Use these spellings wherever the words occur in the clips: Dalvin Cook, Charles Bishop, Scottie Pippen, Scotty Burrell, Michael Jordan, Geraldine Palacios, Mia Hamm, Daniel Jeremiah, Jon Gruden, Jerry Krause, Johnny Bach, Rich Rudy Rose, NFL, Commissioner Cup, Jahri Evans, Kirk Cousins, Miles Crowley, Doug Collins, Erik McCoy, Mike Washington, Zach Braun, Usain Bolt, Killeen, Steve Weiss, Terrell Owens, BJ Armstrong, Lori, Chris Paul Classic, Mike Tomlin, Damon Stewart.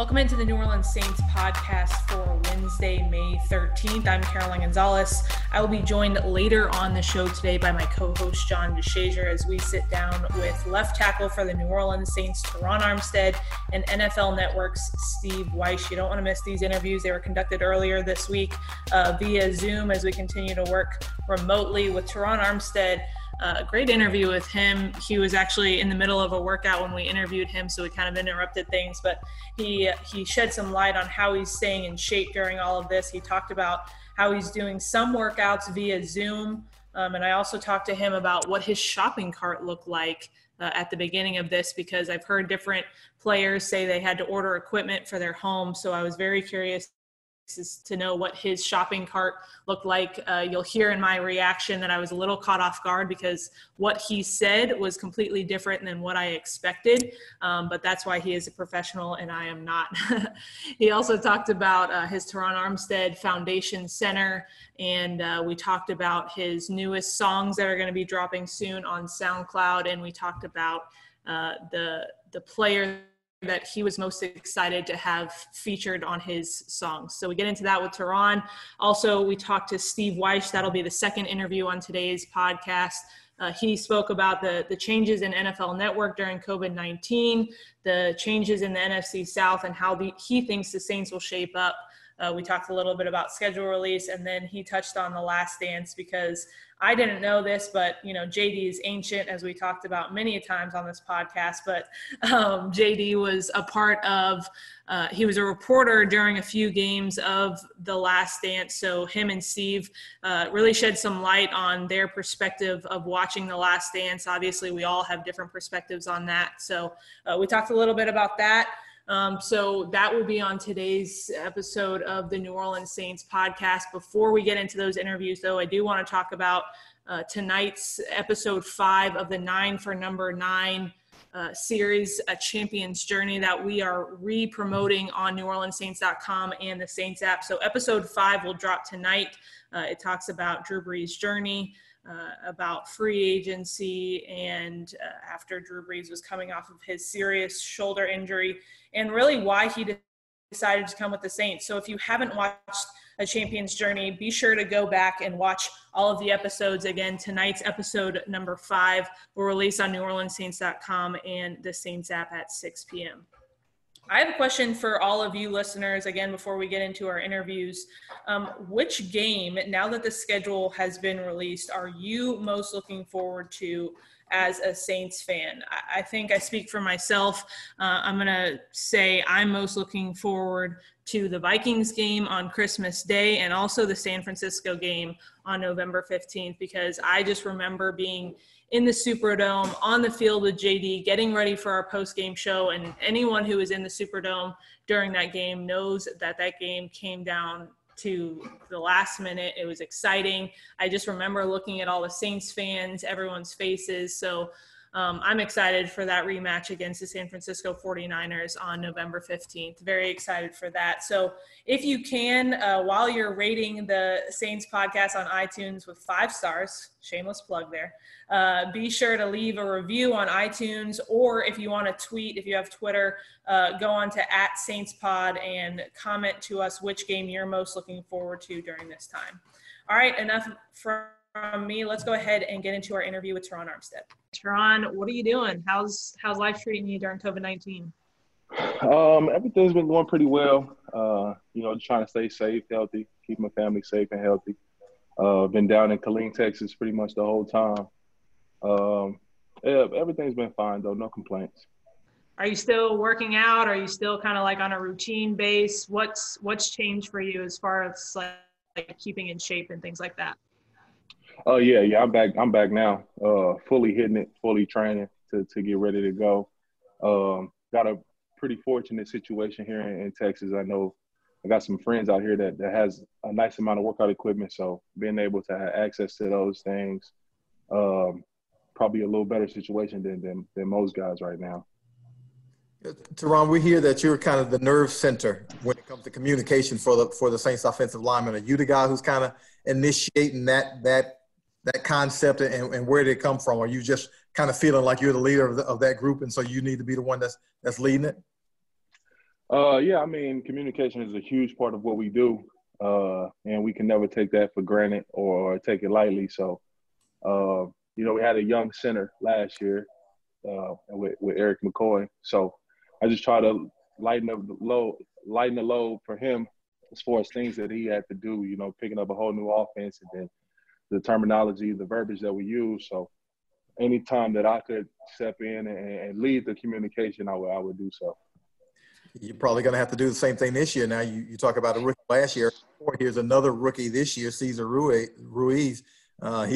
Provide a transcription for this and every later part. Welcome into the New Orleans Saints podcast for Wednesday, May 13th. I'm Caroline Gonzalez. I will be joined later on the show today by my co-host John DeShazer as we sit down with left tackle for the New Orleans Saints, Terron Armstead, and NFL Network's Steve Weiss. You don't want to miss these interviews. They were conducted earlier this week via Zoom as we continue to work remotely with Terron Armstead. A great interview with him. He was actually in the middle of a workout when we interviewed him, so we kind of interrupted things, but he shed some light on how he's staying in shape during all of this. He talked about how he's doing some workouts via Zoom, and I also talked to him about what his shopping cart looked like at the beginning of this, because I've heard different players say they had to order equipment for their home, so I was very curious is to know what his shopping cart looked like. You'll hear in my reaction that I was a little caught off guard because what he said was completely different than what I expected, but that's why he is a professional and I am not. He also talked about his Terron Armstead Foundation Center, and we talked about his newest songs that are going to be dropping soon on SoundCloud, and we talked about the player that he was most excited to have featured on his songs. So we get into that with Terron. Also, we talked to Steve Weiss. That'll be the second interview on today's podcast. He spoke about the changes in NFL Network during COVID-19, the changes in the NFC South, and how he thinks the Saints will shape up. We talked a little bit about schedule release, and then he touched on The Last Dance, because I didn't know this, but, you know, JD is ancient, as we talked about many times on this podcast, but JD was a part of, he was a reporter during a few games of The Last Dance, so him and Steve really shed some light on their perspective of watching The Last Dance. Obviously, we all have different perspectives on that, so we talked a little bit about that. So that will be on today's episode of the New Orleans Saints podcast. Before we get into those interviews, though, I do want to talk about tonight's episode 5 of the 9 for Number 9 series, A Champion's Journey, that we are re-promoting on NewOrleansSaints.com and the Saints app. So episode 5 will drop tonight. It talks about Drew Brees' journey, about free agency, and after Drew Brees was coming off of his serious shoulder injury, and really why he decided to come with the Saints. So if you haven't watched A Champion's Journey, be sure to go back and watch all of the episodes. Again, tonight's episode number 5 will release on NewOrleansSaints.com and the Saints app at 6 p.m. I have a question for all of you listeners, again, before we get into our interviews. Which game, now that the schedule has been released, are you most looking forward to as a Saints fan? I think I speak for myself. I'm going to say I'm most looking forward to the Vikings game on Christmas Day, and also the San Francisco game on November 15th, because I just remember being in the Superdome, on the field with JD, getting ready for our post-game show, and anyone who was in the Superdome during that game knows that that game came down to the last minute. It was exciting. I just remember looking at all the Saints fans, everyone's faces, so I'm excited for that rematch against the San Francisco 49ers on November 15th. Very excited for that. So if you can, while you're rating the Saints podcast on iTunes with 5 stars, shameless plug there, be sure to leave a review on iTunes, or if you want to tweet, if you have Twitter, go on to @SaintsPod and comment to us which game you're most looking forward to during this time. All right, enough from me. Let's go ahead and get into our interview with Terron Armstead. Terron, what are you doing? How's life treating you during COVID-19? Everything's been going pretty well. You know, trying to stay safe, healthy, keep my family safe and healthy. Been down in Killeen, Texas pretty much the whole time. Yeah, everything's been fine though, no complaints. Are you still working out? Are you still kind of like on a routine base? What's changed for you as far as like keeping in shape and things like that? Oh, yeah, I'm back now, fully hitting it, fully training to get ready to go. Got a pretty fortunate situation here in Texas. I know I got some friends out here that has a nice amount of workout equipment, so being able to have access to those things, probably a little better situation than most guys right now. Terron, we hear that you're kind of the nerve center when it comes to communication for the Saints offensive linemen. Are you the guy who's kind of initiating that concept, and where did it come from? Are you just kind of feeling like you're the leader of that group, and so you need to be the one that's leading it? Yeah, I mean, communication is a huge part of what we do, and we can never take that for granted or take it lightly. So, you know, we had a young center last year with Erik McCoy. So I just try to lighten the load for him as far as things that he had to do, you know, picking up a whole new offense and then the terminology, the verbiage that we use. So anytime that I could step in and lead the communication, I would do so. You're probably going to have to do the same thing this year. Now, you talk about a rookie last year. Here's another rookie this year, Cesar Ruiz. He's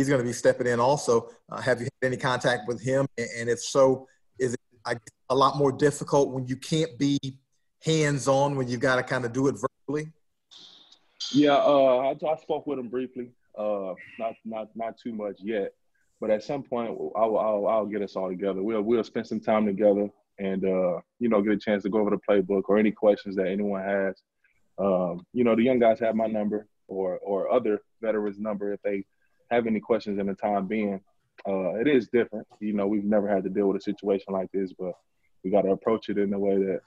going to be stepping in also. Have you had any contact with him? And if so, is it a lot more difficult when you can't be hands-on, when you've got to kind of do it virtually? Yeah, I spoke with him briefly. Not too much yet. But at some point, I'll get us all together. We'll spend some time together and, you know, get a chance to go over the playbook or any questions that anyone has. You know, the young guys have my number or other veterans' number if they have any questions in the time being. It is different. You know, we've never had to deal with a situation like this, but we got to approach it in a way that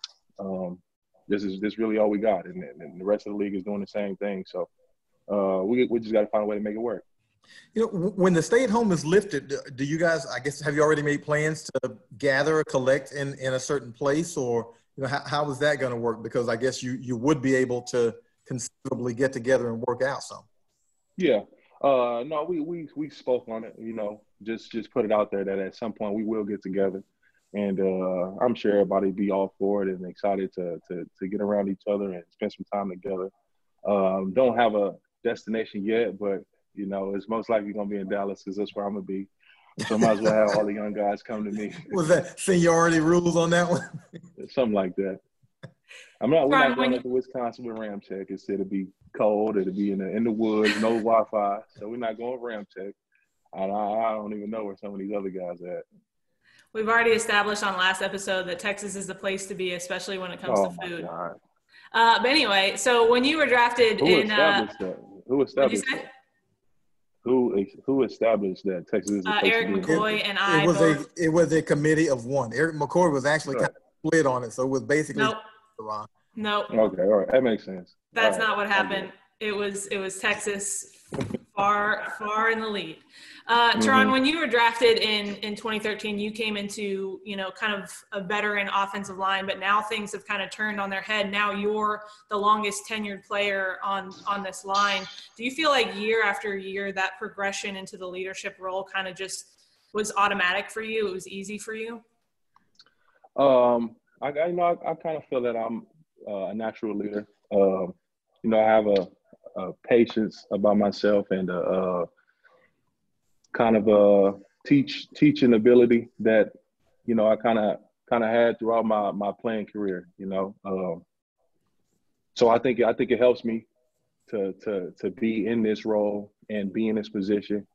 this is really all we got. And the rest of the league is doing the same thing. So we just got to find a way to make it work. You know, when the stay-at-home is lifted, do you guys, I guess, have you already made plans to gather or collect in a certain place? Or, you know, how is that going to work? Because I guess you would be able to conceivably get together and work out some. Yeah. No, we spoke on it, you know, just put it out there that at some point we will get together. And I'm sure everybody be all for it and excited to get around each other and spend some time together. Don't have a destination yet, but you know, it's most likely going to be in Dallas because that's where I'm going to be. So I might as well have all the young guys come to me. Was that seniority rules on that one? Something like that. We're not going up to Wisconsin with Ramtech. It said it'd be cold. It'd be in the woods, no Wi-Fi. So we're not going Ramtech. I don't even know where some of these other guys are at. We've already established on last episode that Texas is the place to be, especially when it comes to food. But anyway, so when you were drafted Who established that? Who established that Texas is the place Erik to be? McCoy and I. It was a committee of one. Erik McCoy was actually kind of split on it, so it was basically Terron. Nope. Okay, all right, that makes sense. That's not what happened. It was Texas far in the lead. Terron, when you were drafted in 2013, you came into, you know, kind of a veteran offensive line, but now things have kind of turned on their head. Now you're the longest tenured player on this line. Do you feel like year after year that progression into the leadership role kind of just was automatic for you? It was easy for you? I kind of feel that I'm a natural leader. You know, I have a patience about myself and kind of a teaching ability that, you know, I kind of had throughout my playing career, you know. So I think it helps me to be in this role and be in this position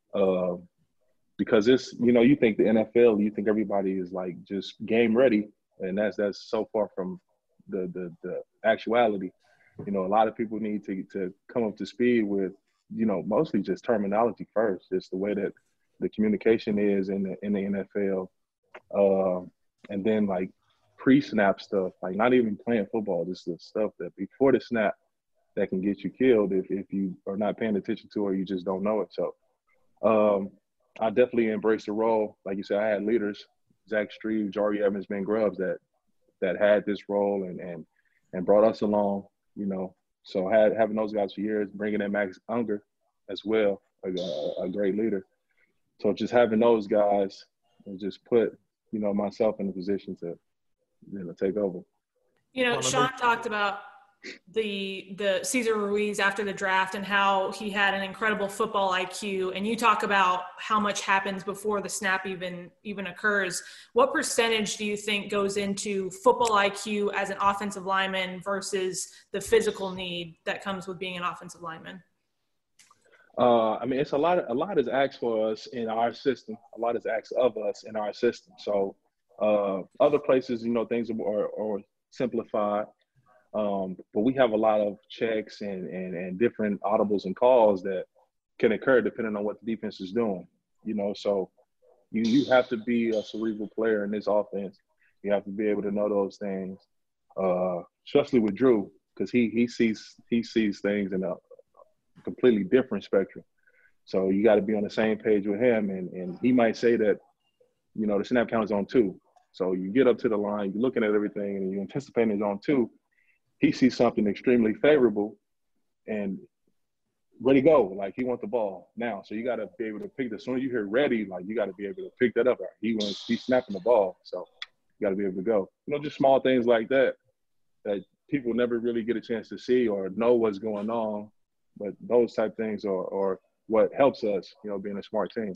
because it's, you know, you think the NFL, you think everybody is like just game ready, and that's so far from the actuality. You know, a lot of people need to come up to speed with, you know, mostly just terminology first. It's the way that the communication is in the NFL. And then, like, pre-snap stuff, like not even playing football, just the stuff that before the snap that can get you killed if you are not paying attention to or you just don't know it. So I definitely embraced the role. Like you said, I had leaders, Zach Strief, Jahri Evans, Ben Grubbs, that had this role and brought us along. You know, so having those guys for years, bringing in Max Unger as well, a great leader. So just having those guys and just put, you know, myself in a position to, you know, take over. You know, Sean talked about the Cesar Ruiz after the draft and how he had an incredible football IQ, and you talk about how much happens before the snap even occurs. What percentage do you think goes into football IQ as an offensive lineman versus the physical need that comes with being an offensive lineman? I mean, it's a lot is asked for us in our system. A lot is asked of us in our system. So other places, you know, things are simplified. But we have a lot of checks and different audibles and calls that can occur depending on what the defense is doing, you know. So you have to be a cerebral player in this offense. You have to be able to know those things. especially with Drew, because he sees things in a completely different spectrum. So you got to be on the same page with him, and he might say that, you know, the snap count is on 2. So you get up to the line, you're looking at everything, and you're anticipating it's on 2. He sees something extremely favorable, and ready to go. Like, he wants the ball now. So you got to be able to pick that. As soon as you hear ready, like, you got to be able to pick that up. He's snapping the ball. So you got to be able to go. You know, just small things like that that people never really get a chance to see or know what's going on. But those type things are what helps us, you know, being a smart team.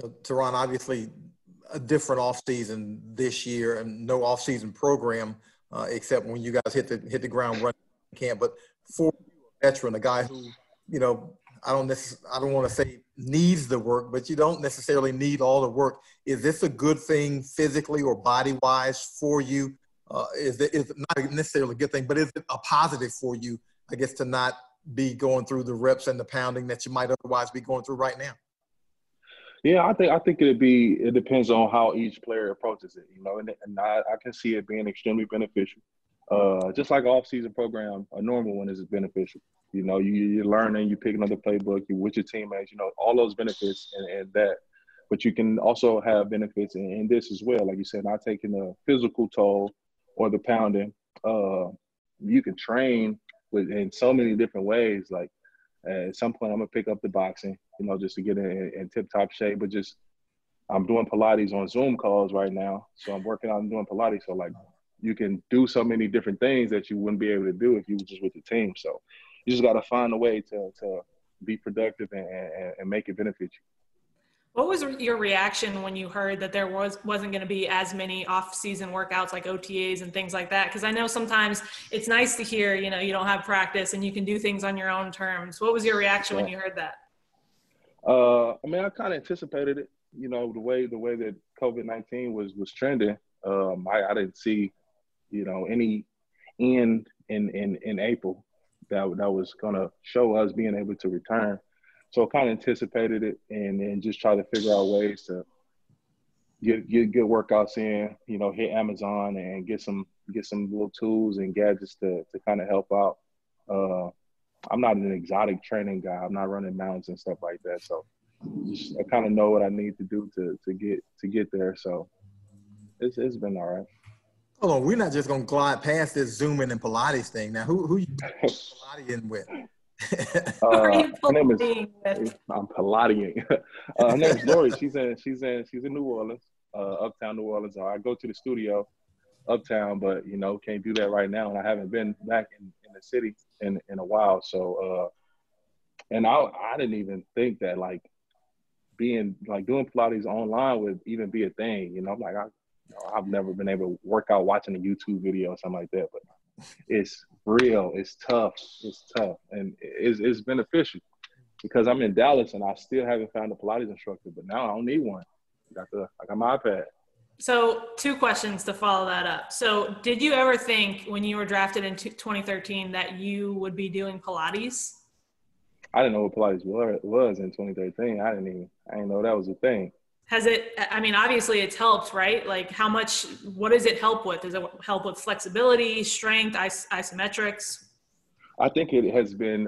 You know, Terron, obviously a different offseason this year and no offseason program except when you guys hit the ground running camp. But for a veteran, a guy who, you know, I don't want to say needs the work, but you don't necessarily need all the work. Is this a good thing physically or body-wise for you? Is it not necessarily a good thing, but is it a positive for you, I guess, to not be going through the reps and the pounding that you might otherwise be going through right now? Yeah, I think it depends on how each player approaches it, you know, and I can see it being extremely beneficial. Just like an off-season program, a normal one is beneficial. You know, you're learning, you're picking up the playbook, you're with your teammates, you know, all those benefits and that. But you can also have benefits in this as well. Like you said, not taking the physical toll or the pounding. You can train in so many different ways. Like, at some point, I'm going to pick up the boxing, you know, just to get in tip-top shape. But just, I'm doing Pilates on Zoom calls right now. So I'm working out and doing Pilates. So, like, you can do so many different things that you wouldn't be able to do if you were just with the team. So you just got to find a way to be productive and make it benefit you. What was your reaction when you heard that there wasn't going to be as many off-season workouts like OTAs and things like that? Because I know sometimes it's nice to hear, you know, you don't have practice and you can do things on your own terms. What was your reaction when you heard that? I mean, I kind of anticipated it. You know, the way that COVID-19 was trending, I didn't see, you know, any end in April that was going to show us being able to return. So I kind of anticipated it and then just try to figure out ways to get good workouts in, you know, hit Amazon and get some little tools and gadgets to kind of help out. I'm not an exotic training guy. I'm not running mountains and stuff like that. So just, I kind of know what I need to do to get there. So it's been all right. Hold on. We're not just going to glide past this Zooming and Pilates thing. Now, who you Pilates with? I'm Pilating. Her name is Lori. She's in New Orleans, uptown New Orleans. I go to the studio uptown, but you know, can't do that right now, and I haven't been back in the city in a while. So, and I didn't even think that like doing Pilates online would even be a thing. You know, I'm like I've never been able to work out watching a YouTube video or something like that, but. It's real. It's tough, and it's beneficial because I'm in Dallas and I still haven't found a Pilates instructor. But now I don't need one. I got my iPad. So 2 questions to follow that up. So did you ever think when you were drafted in 2013 that you would be doing Pilates? I didn't know what Pilates was in 2013. I didn't know that was a thing. Has it, I mean, obviously it's helped, right? Like what does it help with? Does it help with flexibility, strength, isometrics? I think it has been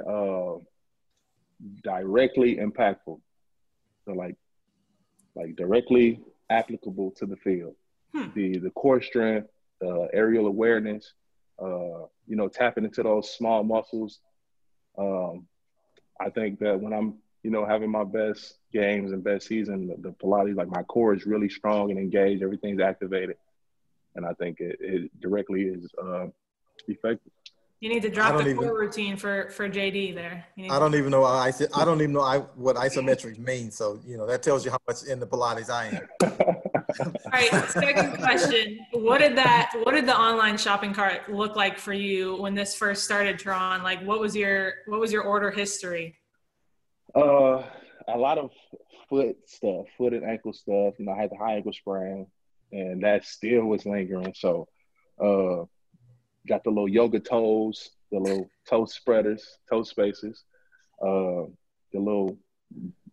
directly impactful. So like directly applicable to the field. The core strength, the aerial awareness, you know, tapping into those small muscles. I think that when I'm, you know, having my best games and best season, the Pilates, like my core is really strong and engaged. Everything's activated. And I think it directly is effective. You need to drop the core routine for JD there. I don't even know what isometrics mean. So, you know, that tells you how much in the Pilates I am. All right, second question. What did the online shopping cart look like for you when this first started, Terron? Like what was your order history? A lot of foot and ankle stuff. You know, I had the high ankle sprain, and that still was lingering. So, got the little yoga toes, the little toe spreaders, toe spacers, the little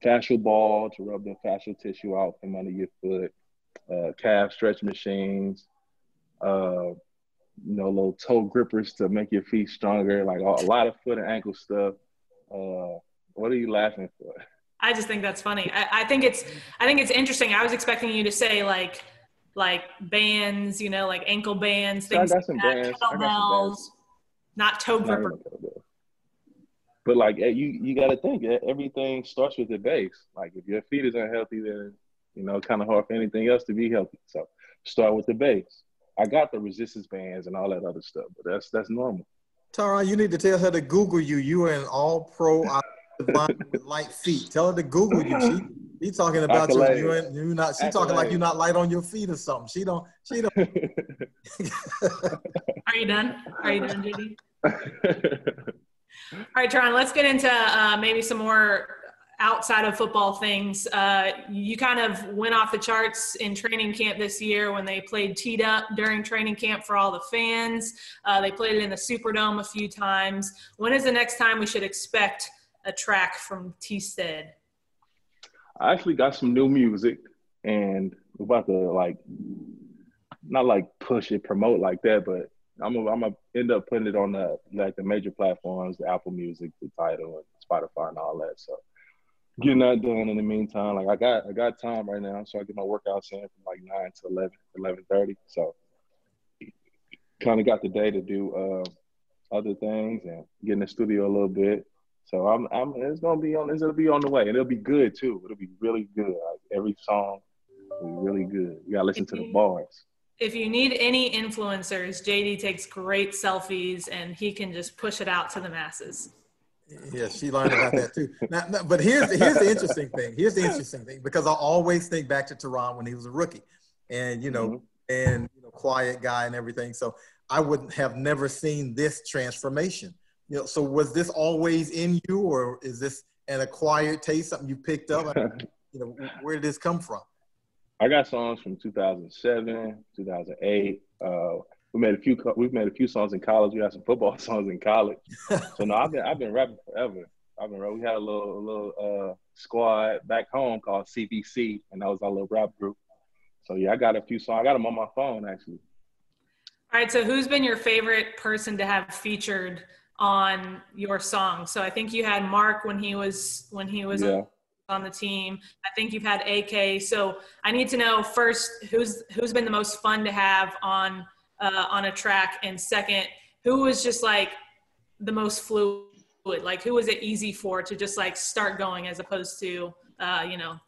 fascial ball to rub the fascial tissue out from under your foot, calf stretch machines, little toe grippers to make your feet stronger, like a lot of foot and ankle stuff. What are you laughing for? I just think that's funny. I think it's interesting. I was expecting you to say like bands, like ankle bands, things like that, kettlebells, not toe gripper. But like you got to think, everything starts with the base. Like if your feet is unhealthy, then kind of hard for anything else to be healthy. So start with the base. I got the resistance bands and all that other stuff, but that's normal. Terron, you need to tell her to Google you. You are an all-pro with light feet. Tell her to Google you. She's talking about you not. She's talking like you're not light on your feet or something. She don't. Are you done, JD? All right, Terron. Let's get into maybe some more outside of football things. You kind of went off the charts in training camp this year when they played Teed Up during training camp for all the fans. They played it in the Superdome a few times. When is the next time we should expect a track from T-Stead? I actually got some new music and I'm about to not push it, promote like that, but I'm gonna end up putting it on the major platforms, the Apple Music, the Tidal, and Spotify and all that. So getting that done in the meantime. Like I got time right now, so I get my workouts in from 9 to 11:30. So kind of got the day to do other things and get in the studio a little bit. So it's gonna be on the way, and it'll be good too. It'll be really good. Like every song will be really good. You gotta listen to the bars. If you need any influencers, JD takes great selfies, and he can just push it out to the masses. Yeah, she learned about that too. Now, but here's the interesting thing. Here's the interesting thing, because I always think back to Terron when he was a rookie, and quiet guy and everything. So I wouldn't have never seen this transformation. So was this always in you, or is this an acquired taste, something you picked up? Where did this come from? I got songs from 2007, 2008. We've made a few songs in college. We had some football songs in college. So no, I've been rapping forever. We had a little squad back home called CBC, and that was our little rap group. So yeah, I got a few songs. I got them on my phone actually. All right. So who's been your favorite person to have featured on your song? So I think you had Mark when he was on the team. I think you've had AK. So I need to know first who's been the most fun to have on a track, and second, who was just the most fluid? Who was it easy for to just start going as opposed to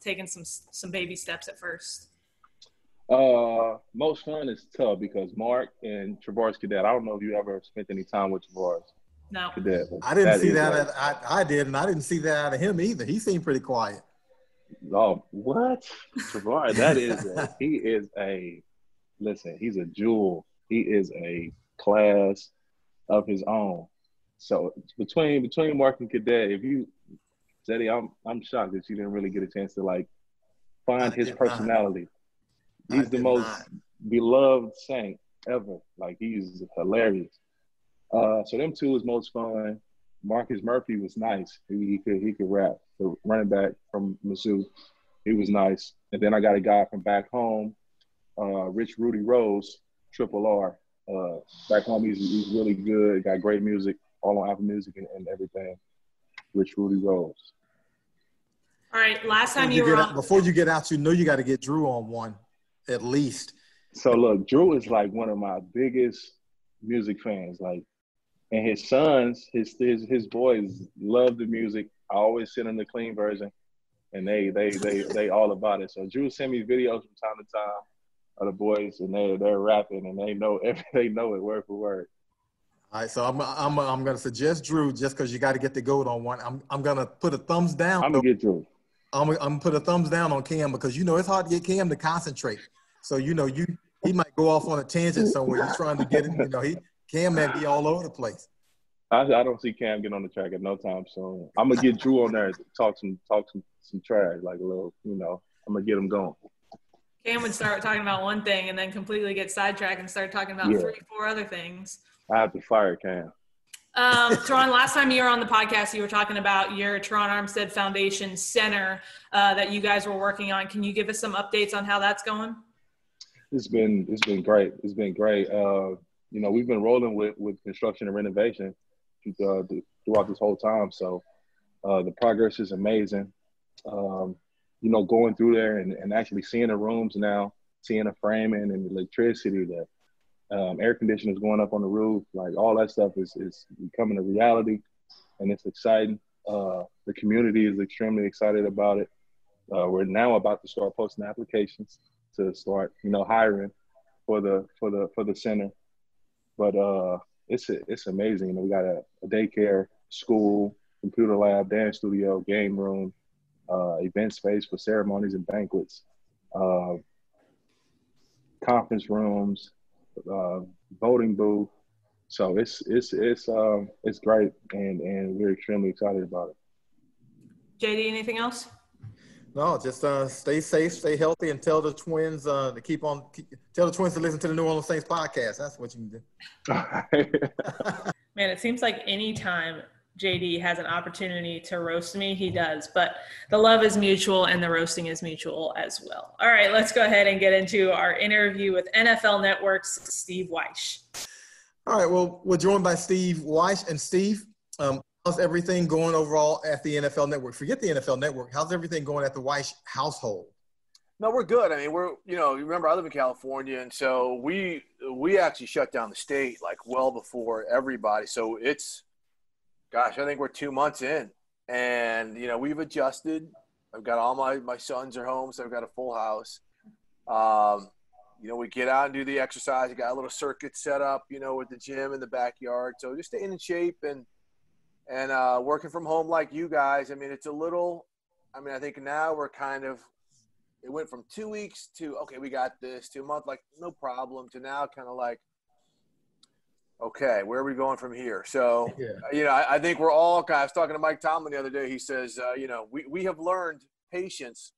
taking some baby steps at first? Most fun is tough because Mark and Travers Cadet. I don't know if you ever spent any time with Travers. No, Cadet, I didn't see that. I did, and I didn't see that out of him either. He seemed pretty quiet. Oh, what Travers? He's a jewel. He is a class of his own. So between Mark and Cadet, Zeddy, I'm shocked that you didn't really get a chance to find his personality. He's the most beloved saint ever. He's hilarious. So them two is most fun. Marcus Murphy was nice. He could rap. The running back from Mizzou, he was nice. And then I got a guy from back home, Rich Rudy Rose, Triple R. Back home, he's really good. Got great music, all on Apple Music and everything. Rich Rudy Rose. All right, last time you were on. Before you get out, you got to get Drew on one, at least. So look, Drew is one of my biggest music fans. And his sons, his boys love the music. I always send them the clean version, and they all about it. So Drew sent me videos from time to time of the boys, and they're rapping, and they know it word for word. All right, so I'm gonna suggest Drew just because you got to get the goat on one. I'm gonna put a thumbs down. I'm gonna get Drew. I'm gonna put a thumbs down on Cam because it's hard to get Cam to concentrate. So he might go off on a tangent somewhere. He's trying to get it. Cam may be all over the place. I don't see Cam getting on the track at no time soon. I'm gonna get Drew on there and talk some trash, I'm gonna get him going. Cam would start talking about one thing and then completely get sidetracked and start talking about 3 or 4 other things. I have to fire Cam. Terron, last time you were on the podcast, you were talking about your Terron Armstead Foundation Center that you guys were working on. Can you give us some updates on how that's going? It's been great. you know, we've been rolling with construction and renovation throughout this whole time. So the progress is amazing. You know, going through there and actually seeing the rooms now, seeing the framing and the electricity, the air conditioners going up on the roof, like all that stuff is becoming a reality, and it's exciting. The community is extremely excited about it. We're now about to start posting applications to start, you know, hiring for the center. But it's amazing. You know, we got a daycare, school, computer lab, dance studio, game room, event space for ceremonies and banquets, conference rooms, voting booth. So it's great, and we're extremely excited about it. JD, anything else? No, just stay safe, stay healthy, and tell the Twins to tell the Twins to listen to the New Orleans Saints podcast. That's what you can do. Man, it seems like any time JD has an opportunity to roast me, he does. But the love is mutual and the roasting is mutual as well. All right, let's go ahead and get into our interview with NFL Network's Steve Weiss. All right, well, we're joined by Steve Weiss. And Steve, how's everything going overall at the NFL Network? Forget the NFL Network. How's everything going at the Weiss household? No, we're good. I mean, you remember I live in California, and so we actually shut down the state like well before everybody. So it's, gosh, I think we're 2 months in, and, you know, we've adjusted. I've got all my sons are home, so I've got a full house. You know, we get out and do the exercise. We got a little circuit set up, you know, with the gym in the backyard. So just staying in shape and working from home like you guys. I mean, it's a little – I mean, I think now we're kind of – it went from 2 weeks to, okay, we got this, to a month, like, no problem, to now kind of like, okay, where are we going from here? So, yeah. You know, I think we're all kind of – I was talking to Mike Tomlin the other day. He says, you know, we have learned patience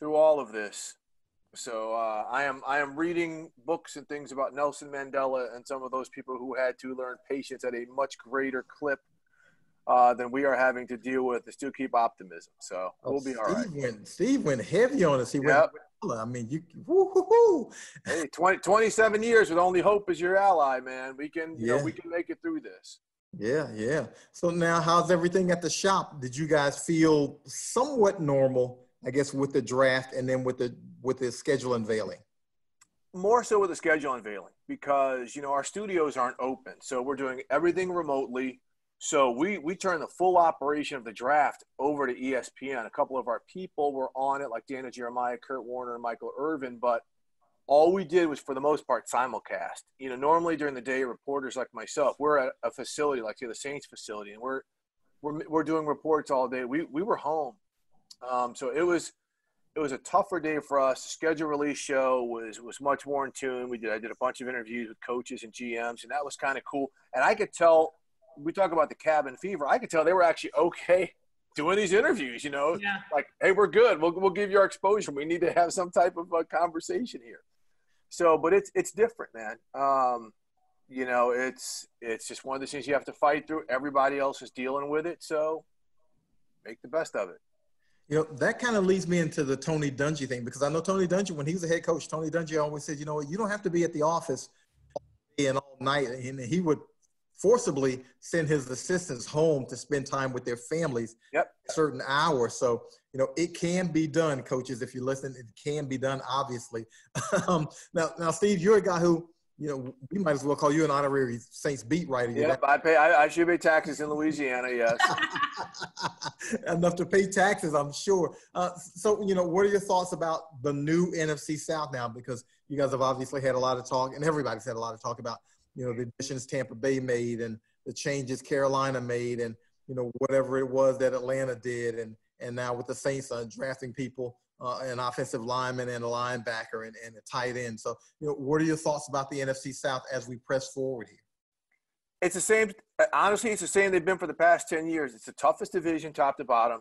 through all of this. So I am reading books and things about Nelson Mandela and some of those people who had to learn patience at a much greater clip than we are having to deal with to still keep optimism. So we'll be all right. Steve went heavy on us. He went, I mean, you woo-hoo-hoo. Hey, 27 years with only hope as your ally, man. We can, you know, we can make it through this. Yeah, yeah. So now how's everything at the shop? Did you guys feel somewhat normal, I guess, with the draft and then with the schedule unveiling? More so with the schedule unveiling because, you know, our studios aren't open. So we're doing everything remotely. So we turned the full operation of the draft over to ESPN. A couple of our people were on it, like Daniel Jeremiah, Kurt Warner, and Michael Irvin. But all we did was, for the most part, simulcast. You know, normally during the day, reporters like myself, we're at a facility like, say, the Saints facility, and we're doing reports all day. We were home. So it was a tougher day for us. The schedule release show was much more in tune. I did a bunch of interviews with coaches and GMs, and that was kind of cool. And I could tell, we talk about the cabin fever, I could tell they were actually okay doing these interviews, you know. Yeah. Like, hey, we're good. We'll give you our exposure. We need to have some type of a conversation here. So, but it's different, man. You know, it's just one of those things you have to fight through. Everybody else is dealing with it, so make the best of it. You know, that kind of leads me into the Tony Dungy thing, because I know Tony Dungy, when he was a head coach, Tony Dungy always said, you know, you don't have to be at the office all day and all night. And he would forcibly send his assistants home to spend time with their families at a certain hour. So, you know, it can be done, coaches. If you listen, it can be done, obviously. Now, Steve, you're a guy who, you know, we might as well call you an honorary Saints beat writer. Yeah, I should pay taxes in Louisiana, yes. Enough to pay taxes, I'm sure. So, you know, what are your thoughts about the new NFC South now? Because you guys have obviously had a lot of talk, and everybody's had a lot of talk about, you know, the additions Tampa Bay made and the changes Carolina made and, you know, whatever it was that Atlanta did. And now with the Saints drafting people, an offensive lineman and a linebacker and a tight end. So, you know, what are your thoughts about the NFC South as we press forward here? It's the same. Honestly, it's the same they've been for the past 10 years. It's the toughest division, top to bottom,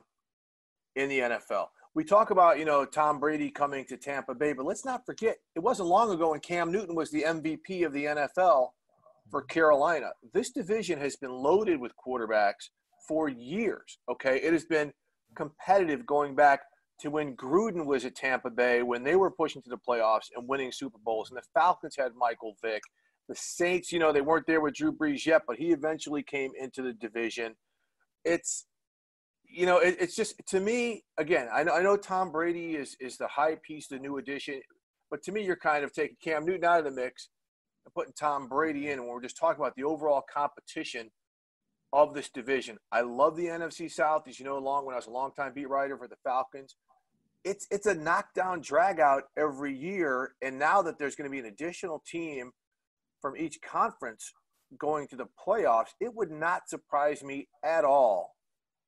in the NFL. We talk about, you know, Tom Brady coming to Tampa Bay, but let's not forget, it wasn't long ago when Cam Newton was the MVP of the NFL for Carolina. This division has been loaded with quarterbacks for years, okay? It has been competitive going back to when Gruden was at Tampa Bay, when they were pushing to the playoffs and winning Super Bowls, and the Falcons had Michael Vick, The Saints, you know, they weren't there with Drew Brees yet, but he eventually came into the division. It's, you know, it's just, to me, again, I know Tom Brady is the hype, he's the new addition, but to me, you're kind of taking Cam Newton out of the mix and putting Tom Brady in, and we're just talking about the overall competition of this division. I love the NFC South, as you know, when I was a longtime beat writer for the Falcons. It's a knockdown drag-out every year, and now that there's going to be an additional team from each conference going to the playoffs, it would not surprise me at all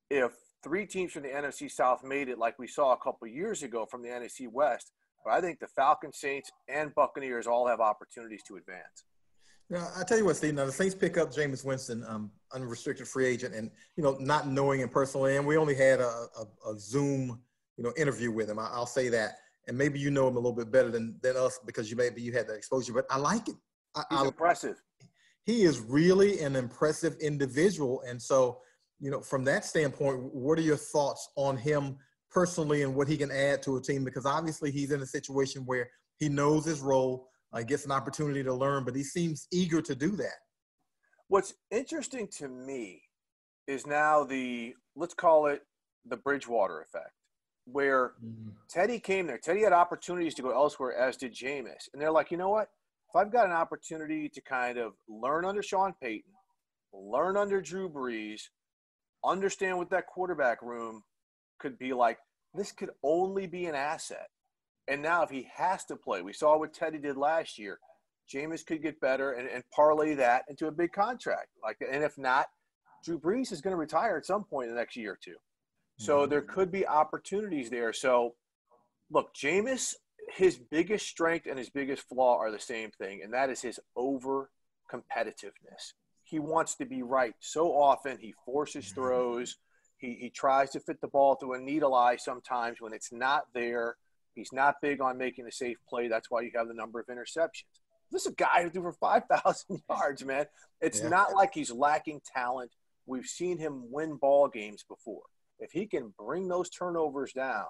if three teams from the NFC South made it, like we saw a couple of years ago from the NFC West. But I think the Falcons, Saints, and Buccaneers all have opportunities to advance. Now, I tell you what, Steve, now the Saints pick up Jameis Winston, unrestricted free agent, and, you know, not knowing him personally. And we only had a Zoom, you know, interview with him. I'll say that. And maybe you know him a little bit better than us because you had that exposure. But I like it. He's impressive. He is really an impressive individual. And so, you know, from that standpoint, what are your thoughts on him personally and what he can add to a team? Because obviously he's in a situation where he knows his role, gets an opportunity to learn, but he seems eager to do that. What's interesting to me is now let's call it the Bridgewater effect, where Teddy came there. Teddy had opportunities to go elsewhere, as did Jameis. And they're like, you know what? If I've got an opportunity to kind of learn under Sean Payton, learn under Drew Brees, understand what that quarterback room could be like, this could only be an asset. And now if he has to play, we saw what Teddy did last year, Jameis could get better and parlay that into a big contract. And if not, Drew Brees is going to retire at some point in the next year or two. So there could be opportunities there. So, look, Jameis, his biggest strength and his biggest flaw are the same thing, and that is his over-competitiveness. He wants to be right so often. He forces throws. He tries to fit the ball through a needle eye sometimes when it's not there. He's not big on making a safe play. That's why you have the number of interceptions. This is a guy who threw for 5,000 yards, man. It's not like he's lacking talent. We've seen him win ball games before. If he can bring those turnovers down,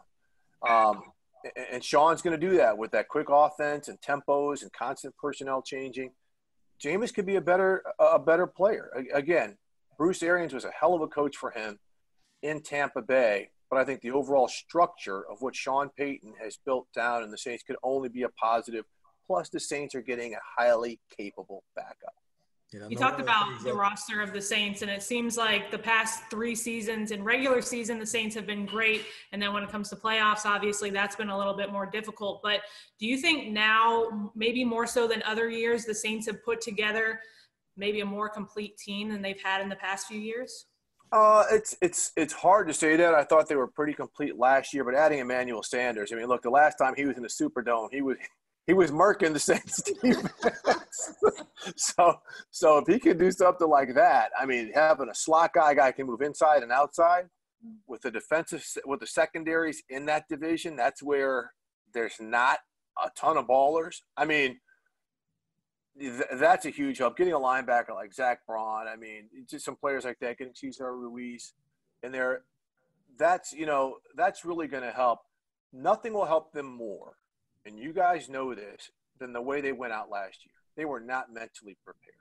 and Sean's going to do that with that quick offense and tempos and constant personnel changing, Jameis could be a better player. Again, Bruce Arians was a hell of a coach for him in Tampa Bay, but I think the overall structure of what Sean Payton has built down in the Saints could only be a positive. Plus, the Saints are getting a highly capable backup. Yeah, you talked about the roster of the Saints, and it seems like the past three seasons, in regular season, the Saints have been great. And then when it comes to playoffs, obviously that's been a little bit more difficult. But do you think now, maybe more so than other years, the Saints have put together maybe a more complete team than they've had in the past few years? It's hard to say that. I thought they were pretty complete last year, but adding Emmanuel Sanders, I mean, look, the last time he was in the Superdome, he was murking the Saints defense. so if he can do something like that, I mean, having a slot guy can move inside and outside with the secondaries in that division, that's where there's not a ton of ballers. I mean, that's a huge help. Getting a linebacker like Zach Braun, I mean, just some players like that, getting Cesar Ruiz in there, that's really going to help. Nothing will help them more, and you guys know this, than the way they went out last year. They were not mentally prepared.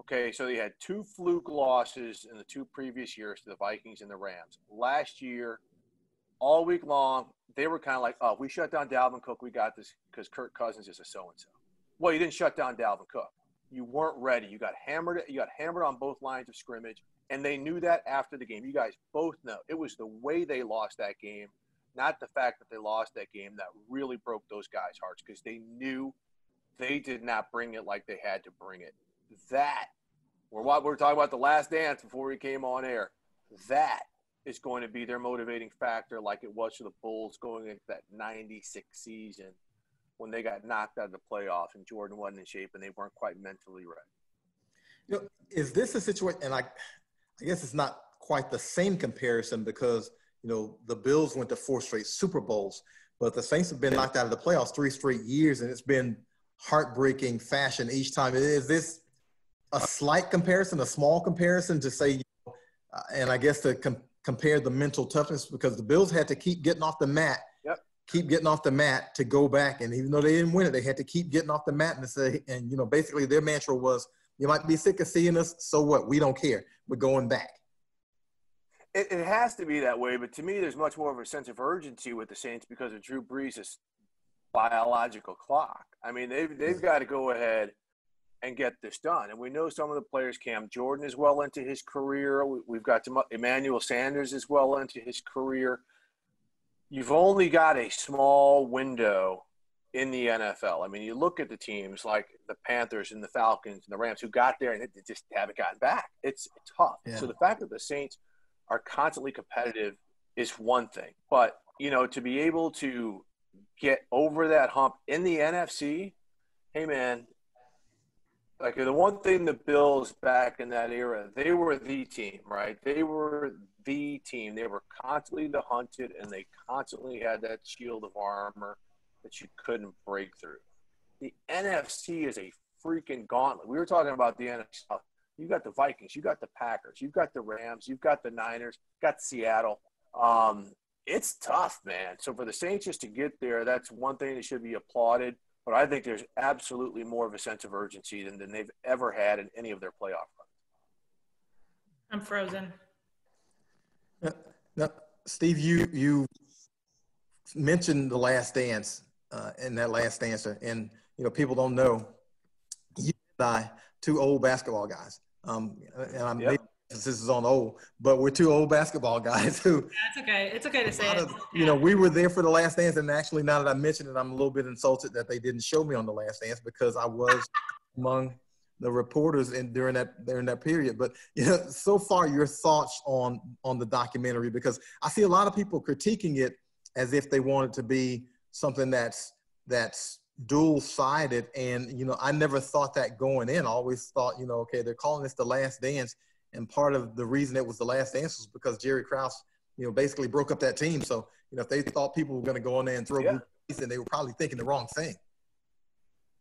Okay, so they had two fluke losses in the two previous years to the Vikings and the Rams. Last year, all week long, they were kind of like, oh, we shut down Dalvin Cook, we got this because Kirk Cousins is a so-and-so. Well, you didn't shut down Dalvin Cook. You weren't ready. You got hammered on both lines of scrimmage, and they knew that after the game. You guys both know. It was the way they lost that game, not the fact that they lost that game, that really broke those guys' hearts, because they knew they did not bring it like they had to bring it. We're talking about the last dance before we came on air. That is going to be their motivating factor, like it was for the Bulls going into that 96 season when they got knocked out of the playoffs and Jordan wasn't in shape and they weren't quite mentally ready. You know, is this a situation – and I guess it's not quite the same comparison because – you know, the Bills went to four straight Super Bowls, but the Saints have been knocked out of the playoffs three straight years, and it's been heartbreaking fashion each time. Is this a slight comparison, a small comparison to say, you know, and I guess to compare the mental toughness, because the Bills had to keep getting off the mat keep getting off the mat to go back. And even though they didn't win it, they had to keep getting off the mat and say, and, you know, basically their mantra was, you might be sick of seeing us, so what? We don't care. We're going back. It has to be that way, but to me there's much more of a sense of urgency with the Saints because of Drew Brees' biological clock. I mean, they've got to go ahead and get this done. And we know some of the players, Cam Jordan is well into his career. We've got Emmanuel Sanders is well into his career. You've only got a small window in the NFL. I mean, you look at the teams like the Panthers and the Falcons and the Rams who got there and they just haven't gotten back. It's tough. Yeah. So the fact that the Saints are constantly competitive is one thing. But, you know, to be able to get over that hump in the NFC, hey, man, like the one thing the Bills back in that era, they were the team, right? They were the team. They were constantly the hunted, and they constantly had that shield of armor that you couldn't break through. The NFC is a freaking gauntlet. We were talking about the NFC. You got the Vikings, you got the Packers, you've got the Rams, you've got the Niners, got Seattle. It's tough, man. So for the Saints just to get there, that's one thing that should be applauded. But I think there's absolutely more of a sense of urgency than they've ever had in any of their playoff runs. I'm frozen. Now, Steve, you mentioned the last dance in that last answer. And, you know, people don't know, you and I, two old basketball guys. And I'm making emphasis on old, but we're two old basketball guys who. That's okay. It's okay to say it. You know, we were there for the last dance, and actually, now that I mentioned it, I'm a little bit insulted that they didn't show me on the last dance because I was among the reporters and during that period. But you know, so far, your thoughts on the documentary, because I see a lot of people critiquing it as if they want it to be something that's dual-sided, and you know, I never thought that going in. I always thought, you know, okay, they're calling this the last dance, and part of the reason it was the last dance was because Jerry Krause, you know, basically broke up that team. So you know, if they thought people were going to go in there and throw, and they were probably thinking the wrong thing.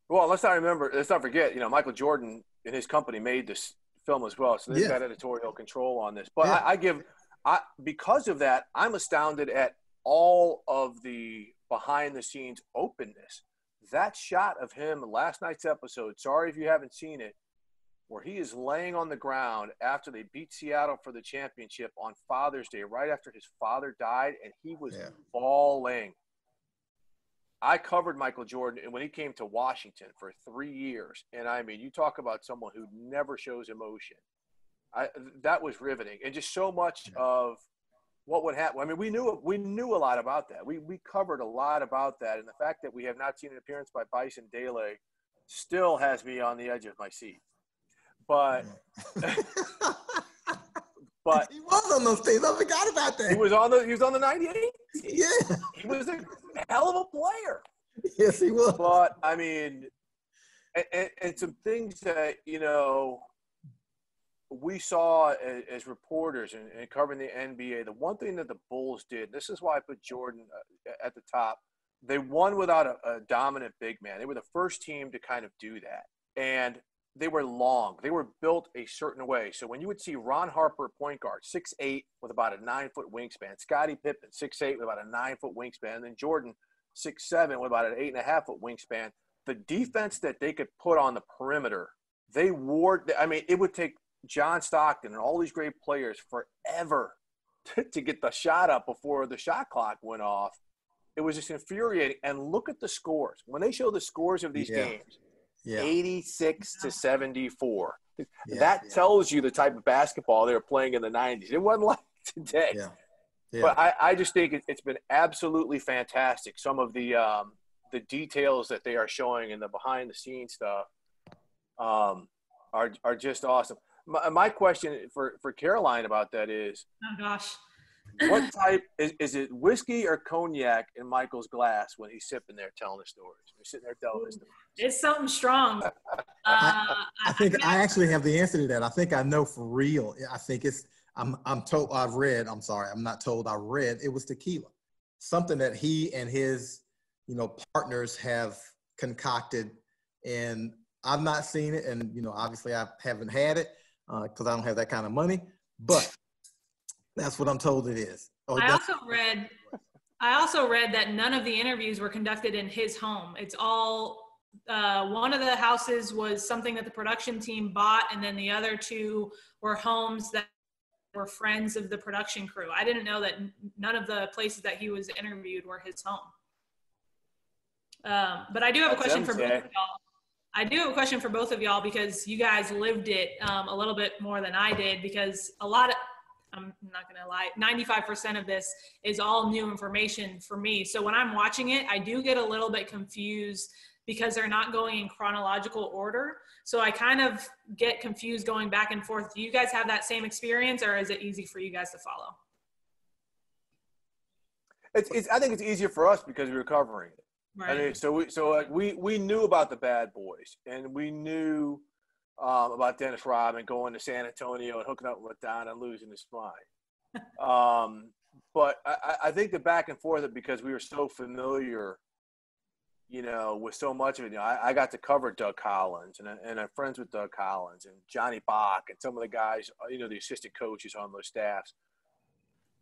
Well, let's not forget, you know, Michael Jordan and his company made this film as well, so they've got editorial control on this. But I because of that, I'm astounded at all of the behind-the-scenes openness. That shot of him in last night's episode, sorry if you haven't seen it, where he is laying on the ground after they beat Seattle for the championship on Father's Day, right after his father died, and he was bawling. I covered Michael Jordan, and when he came to Washington for 3 years, and I mean, you talk about someone who never shows emotion. That was riveting, and just so much of what would happen. I mean, we knew a lot about that. We covered a lot about that, and the fact that we have not seen an appearance by Bison Daly still has me on the edge of my seat. But but he was on those teams. I forgot about that. He was on the 98. Yeah, he was a hell of a player. Yes, he was. But I mean, and some things that, you know, we saw as reporters and covering the NBA, the one thing that the Bulls did, this is why I put Jordan at the top, they won without a dominant big man. They were the first team to kind of do that. And they were long. They were built a certain way. So when you would see Ron Harper, point guard, 6'8", with about a 9-foot wingspan, Scottie Pippen, 6'8", with about a 9-foot wingspan, and then Jordan, 6'7", with about an 8.5-foot wingspan, the defense that they could put on the perimeter, they wore – I mean, it would take – John Stockton and all these great players forever to get the shot up before the shot clock went off. It was just infuriating. And look at the scores. When they show the scores of these games, 86 to 74, that tells you the type of basketball they were playing in the 90s. It wasn't like today. Yeah. Yeah. But I just think it's been absolutely fantastic, some of the details that they are showing and the behind-the-scenes stuff are just awesome. My question for Caroline about that is, oh gosh, what type is it? Whiskey or cognac in Michael's glass when he's sipping there telling the stories? He's sitting there telling the stories. It's something strong. I think I actually have the answer to that. I think I know for real. I think it's. I'm told. I've read. I'm sorry. I'm not told. I read it was tequila, something that he and his, you know, partners have concocted, and I've not seen it, and you know, obviously I haven't had it. Because I don't have that kind of money, but that's what I'm told it is. Oh, I also read I also read that none of the interviews were conducted in his home. It's all one of the houses was something that the production team bought, and then the other two were homes that were friends of the production crew. I didn't know that none of the places that he was interviewed were his home. But I do have a question for both of y'all. I do have a question for both of y'all because you guys lived it a little bit more than I did, because a lot of, I'm not going to lie, 95% of this is all new information for me. So when I'm watching it, I do get a little bit confused because they're not going in chronological order. So I kind of get confused going back and forth. Do you guys have that same experience, or is it easy for you guys to follow? I think it's easier for us because we're covering it. Right. I mean, so we knew about the Bad Boys, and we knew about Dennis Rodman going to San Antonio and hooking up with Don and losing his spine. But I think the back and forth, because we were so familiar, you know, with so much of it. You know, I got to cover Doug Collins, and I'm friends with Doug Collins and Johnny Bach and some of the guys, you know, the assistant coaches on those staffs.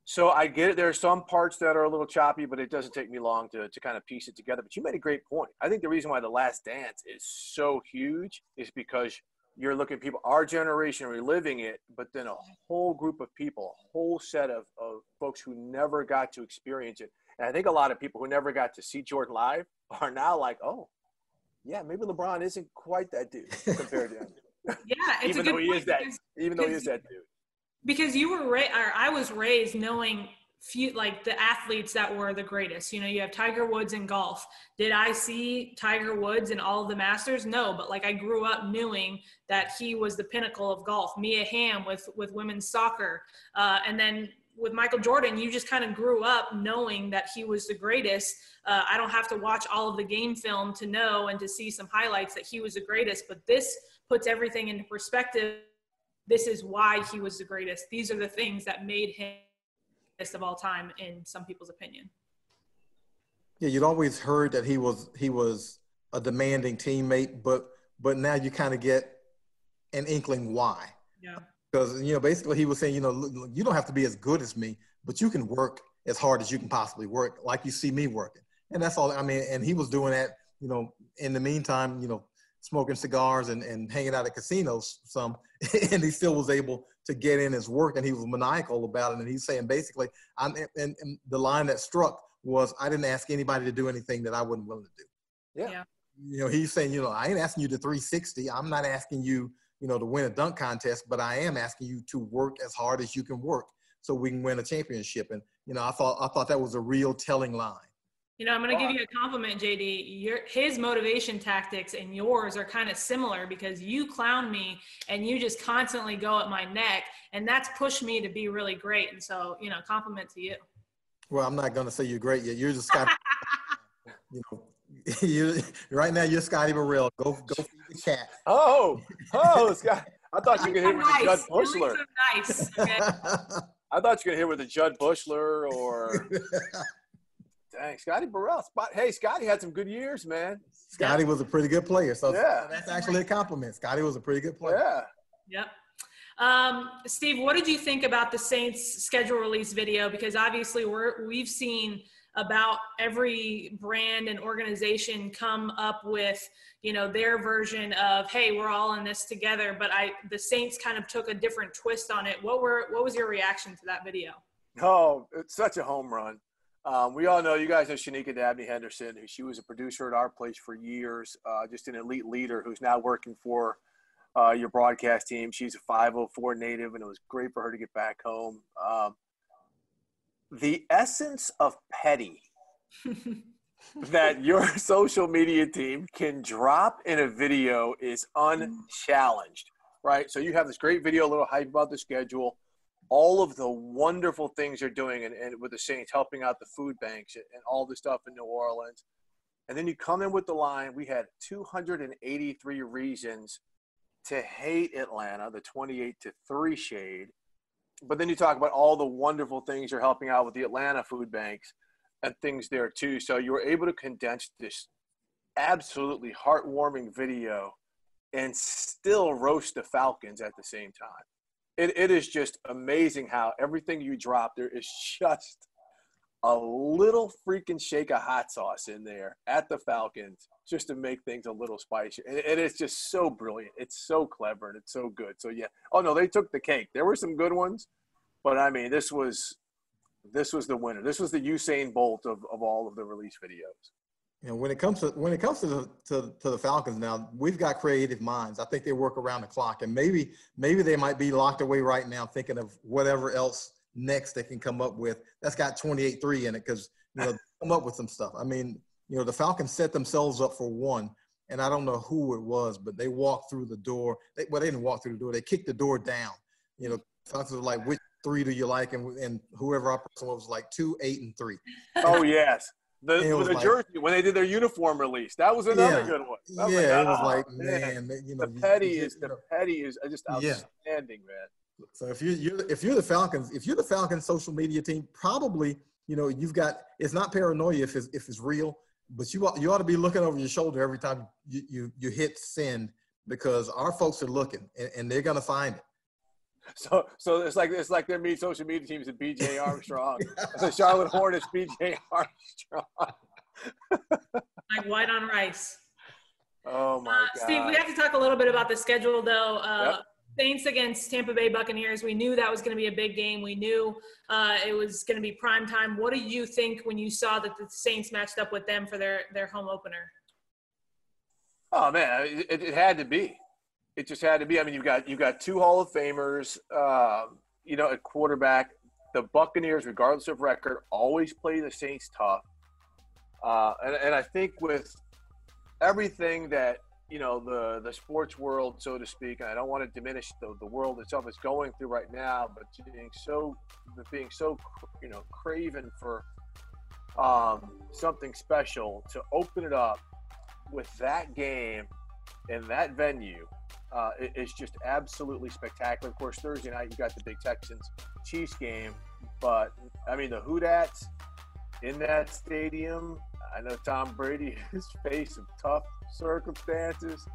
So I get it. There are some parts that are a little choppy, but it doesn't take me long to kind of piece it together. But you made a great point. I think the reason why The Last Dance is so huge is because you're looking at people, our generation reliving it, but then a whole group of people, a whole set of folks who never got to experience it. And I think a lot of people who never got to see Jordan live are now like, oh, yeah, maybe LeBron isn't quite that dude compared to him. Yeah, it's even a good though he point is that, because, even though he is that dude. Because you were I was raised knowing few, like the athletes that were the greatest. You know, you have Tiger Woods in golf. Did I see Tiger Woods in all of the Masters? No, but like I grew up knowing that he was the pinnacle of golf. Mia Hamm with women's soccer, and then with Michael Jordan, you just kind of grew up knowing that he was the greatest. I don't have to watch all of the game film to know and to see some highlights that he was the greatest. But this puts everything into perspective. This is why he was the greatest. These are the things that made him the greatest of all time, in some people's opinion. Yeah, you'd always heard that he was a demanding teammate, but now you kind of get an inkling why. Yeah. Because, you know, basically he was saying, you know, look, you don't have to be as good as me, but you can work as hard as you can possibly work, like you see me working. And that's all. I mean, and he was doing that, you know, in the meantime, you know, smoking cigars and hanging out at casinos some, and he still was able to get in his work, and he was maniacal about it. And he's saying basically, and the line that struck was, I didn't ask anybody to do anything that I wasn't willing to do. Yeah. You know, he's saying, you know, I ain't asking you to 360. I'm not asking you, you know, to win a dunk contest, but I am asking you to work as hard as you can work so we can win a championship. And, you know, I thought that was a real telling line. You know, I'm going to give you a compliment, JD. His motivation tactics and yours are kind of similar, because you clown me and you just constantly go at my neck, and that's pushed me to be really great. And so, you know, compliment to you. Well, I'm not going to say you're great yet. You're just Scotty. You know, right now you're Scotty Burrell. Go feed the cat. Oh, Scott. I thought you could hit with the Jud Buechler. Nice. Okay? I thought you could hit with the Jud Buechler or. Dang, Scotty Burrell. Hey, Scotty had some good years, man. Scotty was a pretty good player. So yeah. That's actually a compliment. Scotty was a pretty good player. Yeah. Yep. Steve, what did you think about the Saints schedule release video? Because obviously we've seen about every brand and organization come up with, you know, their version of, hey, we're all in this together. But the Saints kind of took a different twist on it. What was your reaction to that video? Oh, it's such a home run. We all know, you guys know Shanika Dabney Henderson. She was a producer at our place for years, just an elite leader who's now working for your broadcast team. She's a 504 native, and it was great for her to get back home. The essence of petty that your social media team can drop in a video is unchallenged, right? So you have this great video, a little hype about the schedule. All of the wonderful things they're doing and with the Saints, helping out the food banks and all the stuff in New Orleans. And then you come in with the line, we had 283 reasons to hate Atlanta, the 28-3 shade. But then you talk about all the wonderful things you're helping out with the Atlanta food banks and things there too. So you were able to condense this absolutely heartwarming video and still roast the Falcons at the same time. It is just amazing how everything you drop there is just a little freaking shake of hot sauce in there at the Falcons just to make things a little spicier. And it's just so brilliant. It's so clever and it's so good. So, yeah. Oh, no, they took the cake. There were some good ones. But, I mean, this was the winner. This was the Usain Bolt of all of the release videos. You know, when it comes to the Falcons now, we've got creative minds. I think they work around the clock, and maybe they might be locked away right now thinking of whatever else next they can come up with. That's got 28-3 in it because, you know, come up with some stuff. I mean, you know, the Falcons set themselves up for one, and I don't know who it was, but they walked through the door. They didn't walk through the door. They kicked the door down. You know, Falcons were like, which three do you like? And whoever our person was like 2, 8, and 3. Oh, yes. The like, jersey, when they did their uniform release, that was another good one. It was like, man. You know, the petty is just outstanding, man. So if you're the Falcons, social media team, probably, you know, you've got, it's not paranoia if it's real, but you ought to be looking over your shoulder every time you hit send, because our folks are looking and they're gonna find it. So it's like their social media teams at BJ Armstrong. So Charlotte Hornets, BJ Armstrong. Like white on rice. Oh my God, Steve. We have to talk a little bit about the schedule, though. Yep. Saints against Tampa Bay Buccaneers. We knew that was going to be a big game. We knew it was going to be prime time. What do you think when you saw that the Saints matched up with them for their home opener? Oh man, it had to be. It just had to be. I mean, you've got two Hall of Famers, you know, at quarterback. The Buccaneers, regardless of record, always play the Saints tough. And I think with everything that, you know, the sports world, so to speak, and I don't want to diminish the world itself is going through right now, but being so, you know, craving for something special, to open it up with that game in that venue. It's just absolutely spectacular. Of course, Thursday night, you got the big Texans-Chiefs game. But, I mean, the Houdats in that stadium, I know Tom Brady has faced some tough circumstances.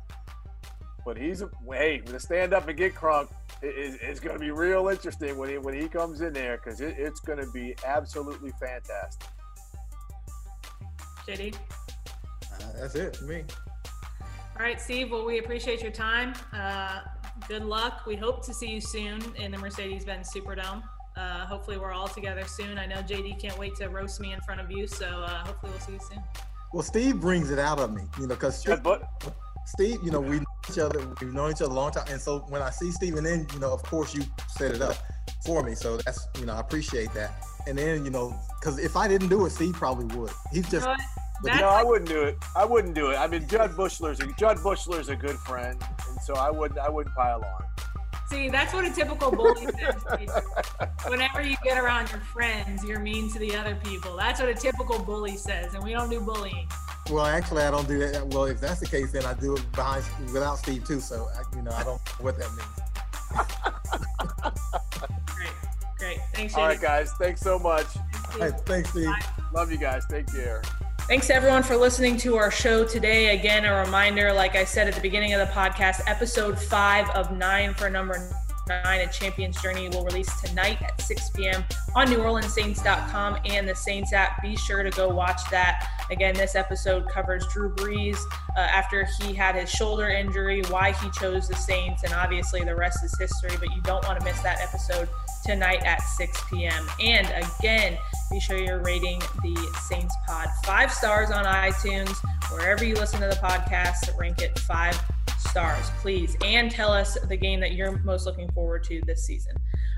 But when to stand up and get crunk, it's going to be real interesting when he comes in there, because it's going to be absolutely fantastic. JD? That's it for me. All right, Steve, well, we appreciate your time. Good luck. We hope to see you soon in the Mercedes-Benz Superdome. Hopefully we're all together soon. I know JD can't wait to roast me in front of you, so hopefully we'll see you soon. Well, Steve brings it out of me, you know, because Steve, you know, we've known each other a long time. And so when I see Steve, and then, you know, of course you set it up for me. So that's, you know, I appreciate that. And then, you know, because if I didn't do it, Steve probably would. He's just... You know, I wouldn't do it. I mean, Jud Buechler's a good friend, and so I wouldn't pile on. See, that's what a typical bully says. Whenever you get around your friends, you're mean to the other people. That's what a typical bully says, and we don't do bullying. Well, actually, I don't do that. Well, if that's the case, then I do it without Steve too. So, you know, I don't know what that means. Great. Thanks, Shady. All right, guys. Thanks so much. All right, thanks, Steve. Bye. Love you guys. Take care. Thanks everyone for listening to our show today. Again, a reminder, like I said at the beginning of the podcast, episode 5 of 9 for number 9, A Champion's Journey, will release tonight at 6 p.m. on NewOrleansSaints.com and the Saints app. Be sure to go watch that. Again, this episode covers Drew Brees after he had his shoulder injury, why he chose the Saints, and obviously the rest is history, but you don't want to miss that episode tonight at 6 p.m. And again, be sure you're rating the Saints Pod 5 stars on iTunes. Wherever you listen to the podcast, rank it 5 stars, please. And tell us the game that you're most looking forward to this season.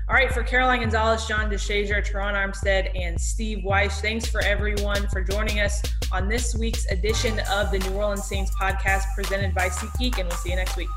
All right, for Caroline Gonzalez, John DeShazer, Terron Armstead, and Steve Weiss, thanks for everyone for joining us on this week's edition of the New Orleans Saints podcast presented by SeatGeek, and we'll see you next week.